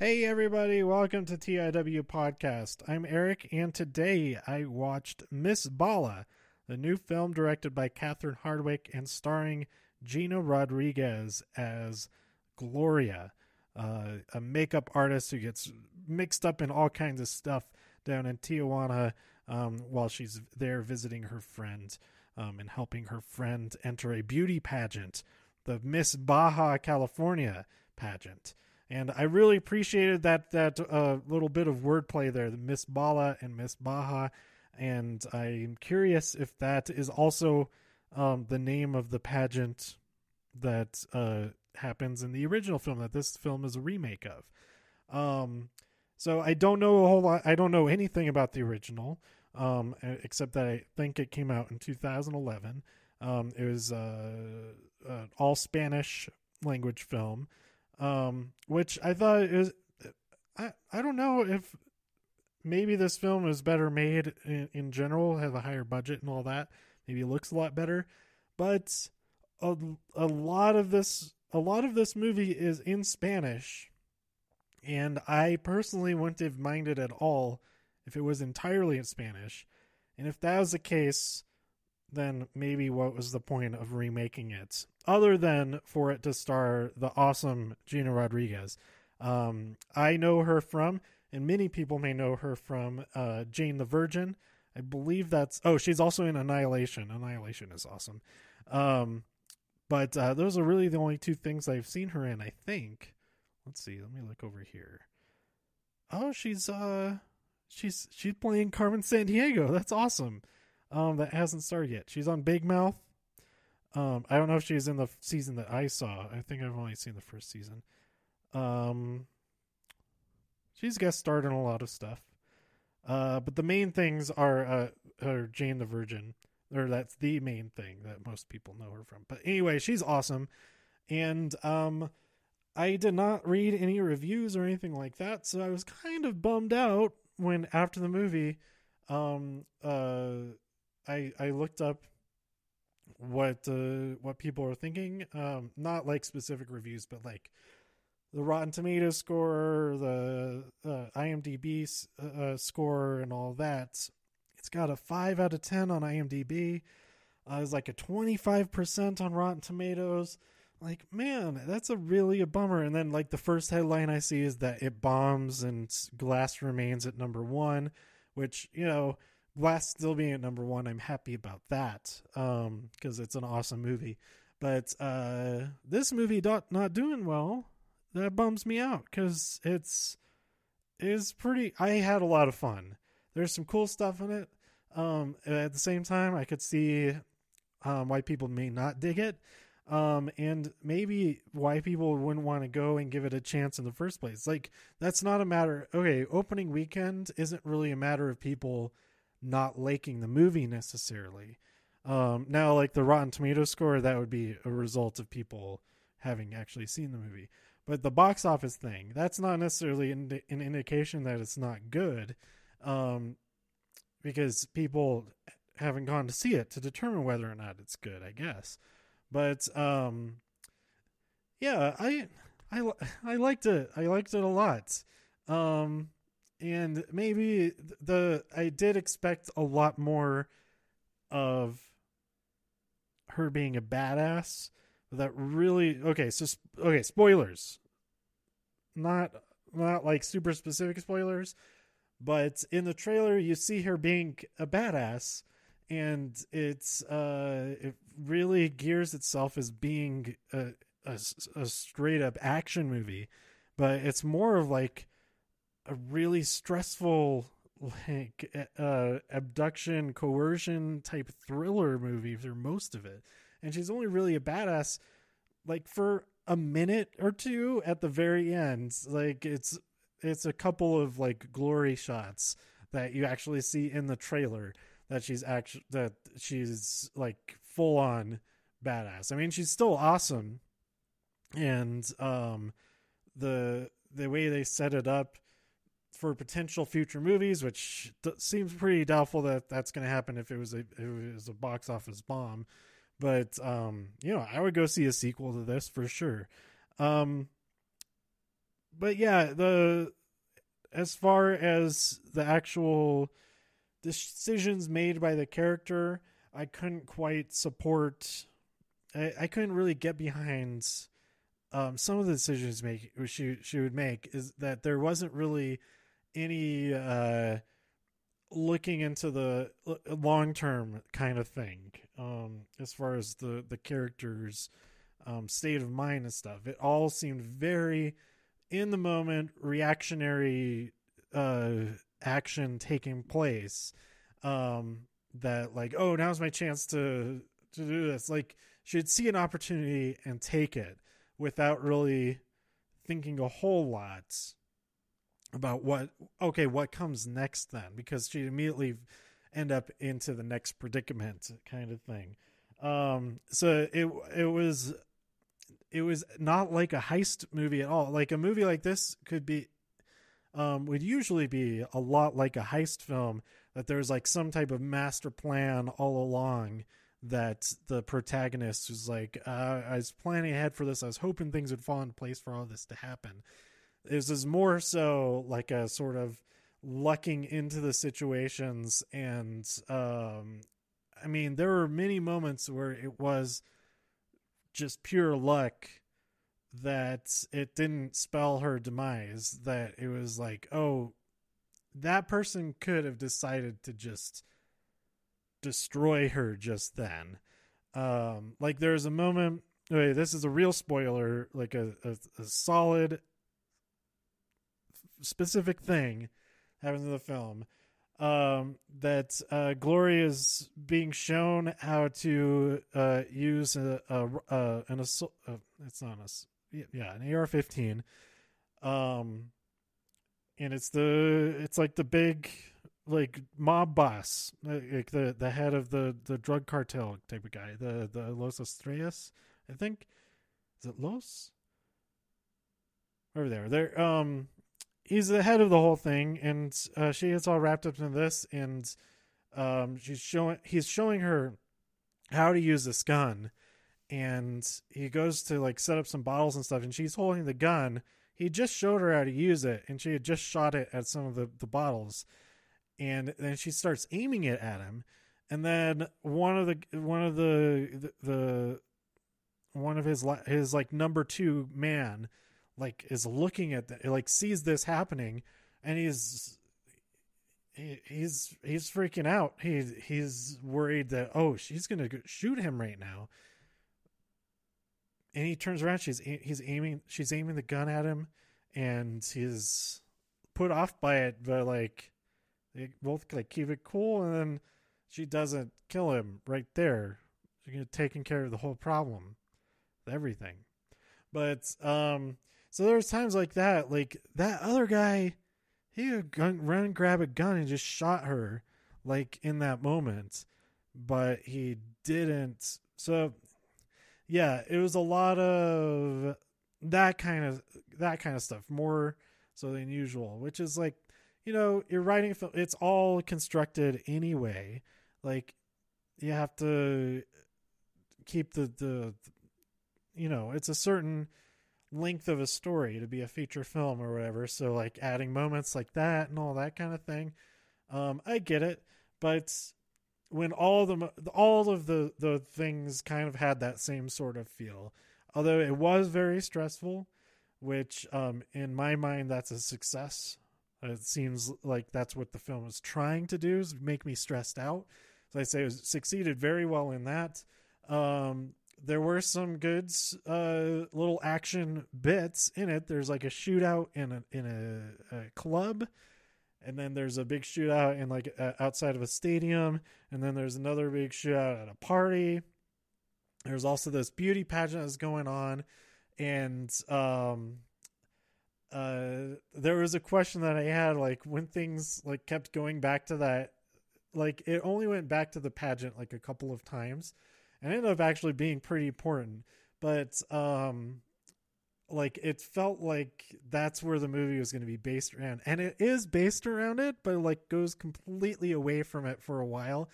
Hey everybody, welcome to TIW Podcast. I'm Eric, and today I watched Miss Bala, the new film directed by Catherine Hardwicke and starring Gina Rodriguez as Gloria, a makeup artist who gets mixed up in all kinds of stuff down in Tijuana while she's there visiting her friend and helping her friend enter a beauty pageant, the Miss Baja California pageant. And I really appreciated that little bit of wordplay there, the Miss Bala and Miss Baja. And I'm curious if that is also the name of the pageant that happens in the original film that this film is a remake of. So I don't know a whole lot. I don't know anything about the original, except that I think it came out in 2011. It was an all Spanish language film. Which I thought is, I don't know if maybe this film is better made in general, has a higher budget and all that. Maybe it looks a lot better, but a lot of this movie is in Spanish. And I personally wouldn't have minded at all if it was entirely in Spanish. And if that was the case, then maybe what was the point of remaking it other than for it to star the awesome Gina Rodriguez? I know her from, and many people may know her from, Jane the Virgin. I believe that's, she's also in Annihilation. Annihilation is awesome. But those are really the only two things I've seen her in, I think. Let's see. Let me look over here. Oh, she's playing Carmen San Diego. That's awesome. That hasn't started yet. She's on Big Mouth. I don't know if she's in the season that I saw. I think I've only seen the first season. She's guest starred in a lot of stuff. But the main things are Jane the Virgin, or that's the main thing that most people know her from. But anyway, she's awesome. And, I did not read any reviews or anything like that. So I was kind of bummed out when after the movie, I looked up what people are thinking, not like specific reviews, but like the Rotten Tomatoes score, the IMDb score, and all that. It's got a 5 out of 10 on IMDb. It's like a 25% on Rotten Tomatoes. Like, man, that's really a bummer. And then like the first headline I see is that it bombs and Glass remains at number 1. Which, you know, Glass still being at number 1, I'm happy about that because it's an awesome movie. But this movie not doing well, that bums me out because it's pretty. I had a lot of fun. There's some cool stuff in it. At the same time, I could see why people may not dig it, and maybe why people wouldn't want to go and give it a chance in the first place. Like, that's not a matter. Okay. Opening weekend isn't really a matter of people not liking the movie necessarily. Now like the Rotten Tomatoes score, that would be a result of people having actually seen the movie, but the box office thing, that's not necessarily an indication that it's not good. Because people haven't gone to see it to determine whether or not it's good, I guess. But, yeah, I liked it. I liked it a lot. And maybe I did expect a lot more of her being a badass. That really, okay. Spoilers, not like super specific spoilers, but in the trailer, you see her being a badass. And it really gears itself as being a straight up action movie, but it's more of like a really stressful, like abduction, coercion type thriller movie through most of it. And she's only really a badass like for a minute or two at the very end. Like it's a couple of like glory shots that you actually see in the trailer. That she's like full on badass. I mean, she's still awesome, and the way they set it up for potential future movies, which seems pretty doubtful that that's going to happen if it was a box office bomb. But you know, I would go see a sequel to this for sure. But yeah, as far as the actual decisions made by the character, I couldn't quite support. I couldn't really get behind some of the decisions she would make. Is that there wasn't really any looking into the long term kind of thing, as far as the character's state of mind and stuff. It all seemed very in the moment, reactionary action taking place. That like, oh, now's my chance to do this. Like, she'd see an opportunity and take it without really thinking a whole lot about what comes next then, because she'd immediately end up into the next predicament kind of thing. So it was not like a heist movie at all. Like, a movie like this would usually be a lot like a heist film, that there's like some type of master plan all along, that the protagonist was like, I was planning ahead for this. I was hoping things would fall into place for all this to happen. This is more so like a sort of lucking into the situations. And, I mean, there were many moments where it was just pure luck that it didn't spell her demise, that it was like, oh, that person could have decided to just destroy her just then. Like, there's a moment, this is a real spoiler, like a solid specific thing happens in the film, that Gloria is being shown how to use an assault, it's not us, yeah, an AR 15, and it's like the big like mob boss, like the head of the drug cartel type of guy, the Los Estrellas, I think. Is it Los? Over there. He's the head of the whole thing, and she gets all wrapped up in this, and he's showing her how to use this gun, and he goes to like set up some bottles and stuff, and she's holding the gun. He just showed her how to use it, and she had just shot it at some of the bottles, and then she starts aiming it at him, and then one of his like number two man, like, is looking at that, like, sees this happening, and he's freaking out. He's worried that, oh, she's going to shoot him right now. And he turns around, she's aiming the gun at him, and he's put off by it, but like, they both like keep it cool. And then she doesn't kill him right there. She's taking care of the whole problem, everything. But, so there's times like that, other guy, he would run and grab a gun and just shot her, like, in that moment, but he didn't. So yeah, it was a lot of that kind of stuff, more so than usual, which is like, you're writing film, it's all constructed anyway. Like, you have to keep the it's a certain length of a story to be a feature film or whatever. So like adding moments like that and all that kind of thing. I get it. But when all of the things kind of had that same sort of feel, although it was very stressful, which in my mind, that's a success. It seems like that's what the film was trying to do, is make me stressed out. So I say it succeeded very well in that. There were some good little action bits in it. There's like a shootout in a club, and then there's a big shootout in like outside of a stadium, and then there's another big shootout at a party. There's also this beauty pageant that's going on, and there was a question that I had, like, when things like kept going back to that, like, it only went back to the pageant like a couple of times. And ended up actually being pretty important, but like, it felt like that's where the movie was going to be based around, and it is based around it, but like goes completely away from it for a while,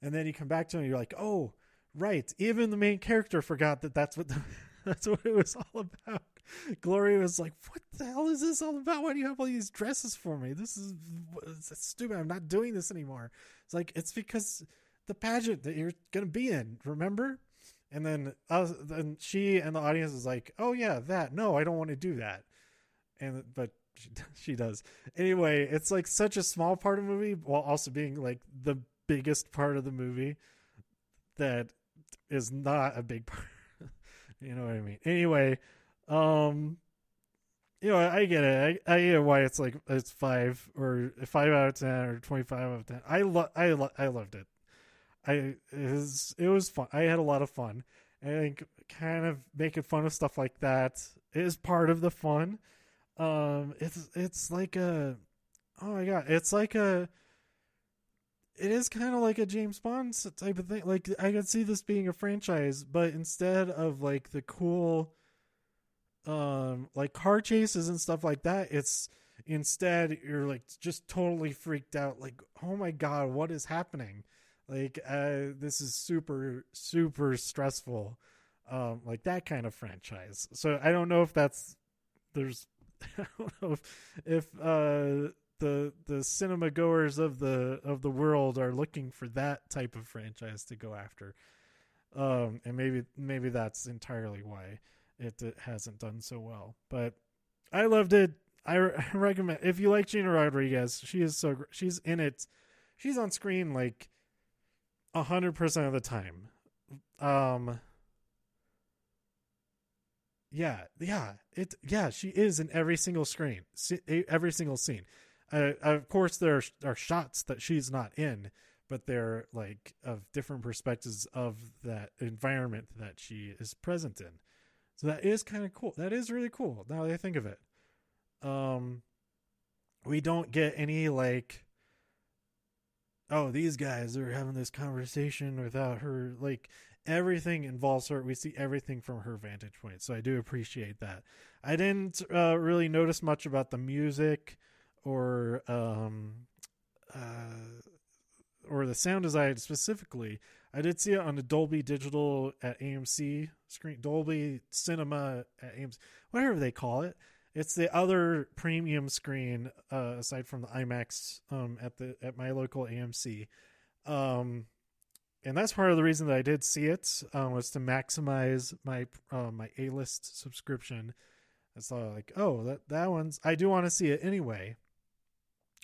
and then you come back to it and you're like, oh right, even the main character forgot that's what it was all about. Gloria was like, what the hell is this all about? Why do you have all these dresses for me? This is stupid. I'm not doing this anymore. It's like, it's because the pageant that you're going to be in, remember? And then she and the audience is like, oh yeah, that. No, I don't want to do that. But she does. Anyway, it's like such a small part of the movie while also being like the biggest part of the movie that is not a big part. You know what I mean? Anyway, you know, I get it. I get why it's like it's 5 out of 10 or 25 out of 10. I loved it. It was fun. I had a lot of fun. I think kind of making fun of stuff like that is part of the fun. It's like a, oh my god, it's like a, it is kind of like a James Bond type of thing. Like I could see this being a franchise, but instead of like the cool, like car chases and stuff like that, it's instead you're like just totally freaked out. Like, oh my god, what is happening? Like, this is super, super stressful. Like that kind of franchise. So I don't know if I don't know if the cinema goers of the world are looking for that type of franchise to go after. And maybe that's entirely why it hasn't done so well, but I loved it. I recommend, if you like Gina Rodriguez, she is so, she's in it. She's on screen like 100% of the time. Yeah, she is in every single screen, every single scene. Of course, there are shots that she's not in, but they're like of different perspectives of that environment that she is present in. So that is kind of cool. That is really cool. Now that I think of it, we don't get any like, oh, these guys are having this conversation without her. Like, everything involves her. We see everything from her vantage point. So I do appreciate that. I didn't really notice much about the music or the sound design specifically. I did see it on the Dolby Digital at AMC screen, Dolby Cinema at AMC, whatever they call it. It's the other premium screen aside from the IMAX at my local AMC. And that's part of the reason that I did see it was to maximize my A-list subscription. It's like, oh, that one's, I do want to see it anyway.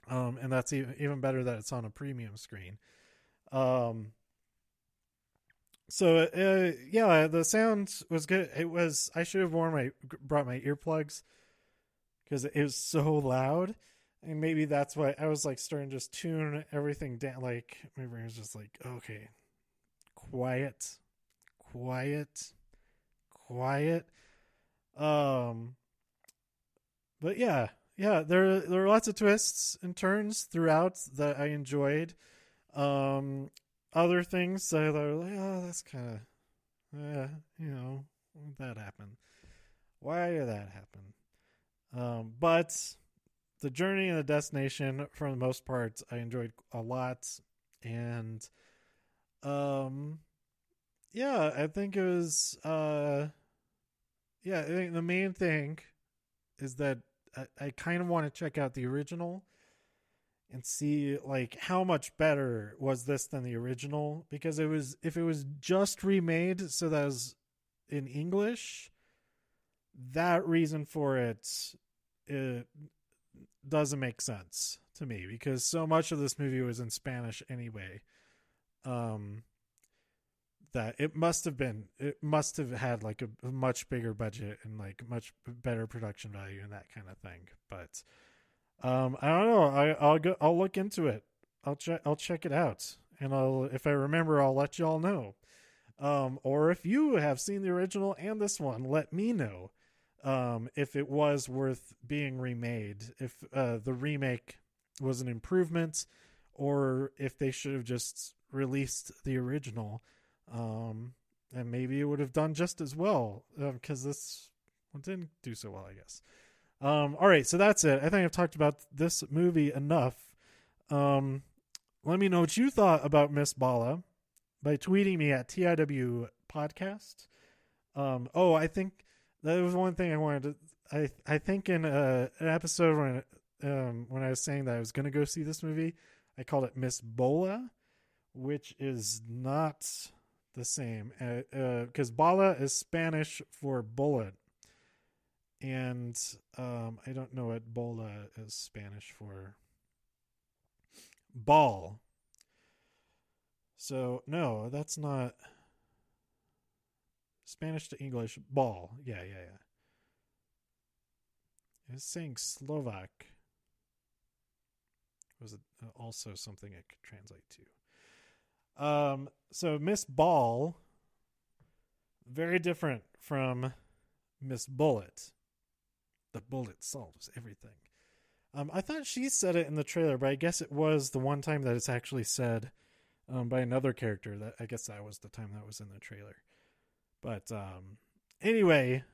And that's even better that it's on a premium screen. So the sound was good. It was, I should have brought my earplugs because it was so loud. And maybe that's why I was like starting to just tune everything down. Like my brain was just like, okay, quiet. But yeah, there are lots of twists and turns throughout that I enjoyed. Other things that I were like, oh, that's kind of, you know, why did that happen? But the journey and the destination, for the most part, I enjoyed a lot. And, I think it was, I think the main thing is that I kind of want to check out the original and see like how much better was this than the original, because if it was just remade so that was in English, that reason for it doesn't make sense to me because so much of this movie was in Spanish anyway. That it must have had like a much bigger budget and like much better production value and that kind of thing. But I don't know. I'll look into it. I'll check it out, and if I remember, I'll let y'all know. Or if you have seen the original and this one, let me know. If it was worth being remade, if the remake was an improvement, or if they should have just released the original. And maybe it would have done just as well, because this one didn't do so well, I guess. All right, so that's it. I think I've talked about this movie enough. Let me know what you thought about Miss Bala by tweeting me at TIW Podcast. I think That was one thing I wanted to. I think in an episode when I was saying that I was going to go see this movie, I called it Miss Bala, which is not the same, because Bala is Spanish for bullet, and I don't know what Bola is Spanish for. Ball. So no, that's not Spanish to English. Ball. Yeah. I was saying Slovak. Was it also something it could translate to? So Miss Ball, very different from Miss Bullet. The bullet solves everything. I thought she said it in the trailer, but I guess it was the one time that it's actually said by another character. That I guess that was the time that was in the trailer. But anyway,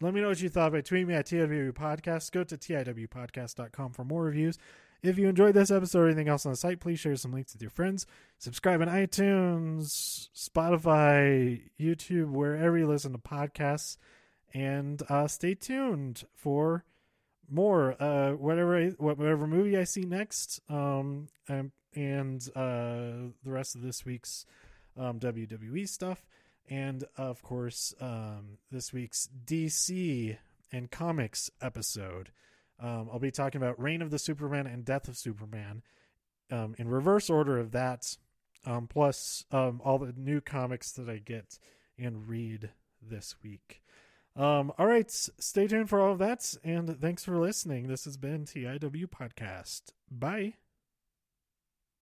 let me know what you thought by tweeting me at TIW Podcast. Go to tiwpodcast.com for more reviews. If you enjoyed this episode or anything else on the site, please share some links with your friends. Subscribe on iTunes, Spotify, YouTube, wherever you listen to podcasts. And stay tuned for more, whatever movie I see next, and the rest of this week's WWE stuff. And, of course, this week's DC and comics episode. I'll be talking about Reign of the Superman and Death of Superman in reverse order of that, plus all the new comics that I get and read this week. All right, stay tuned for all of that, and thanks for listening. This has been TIW Podcast. Bye.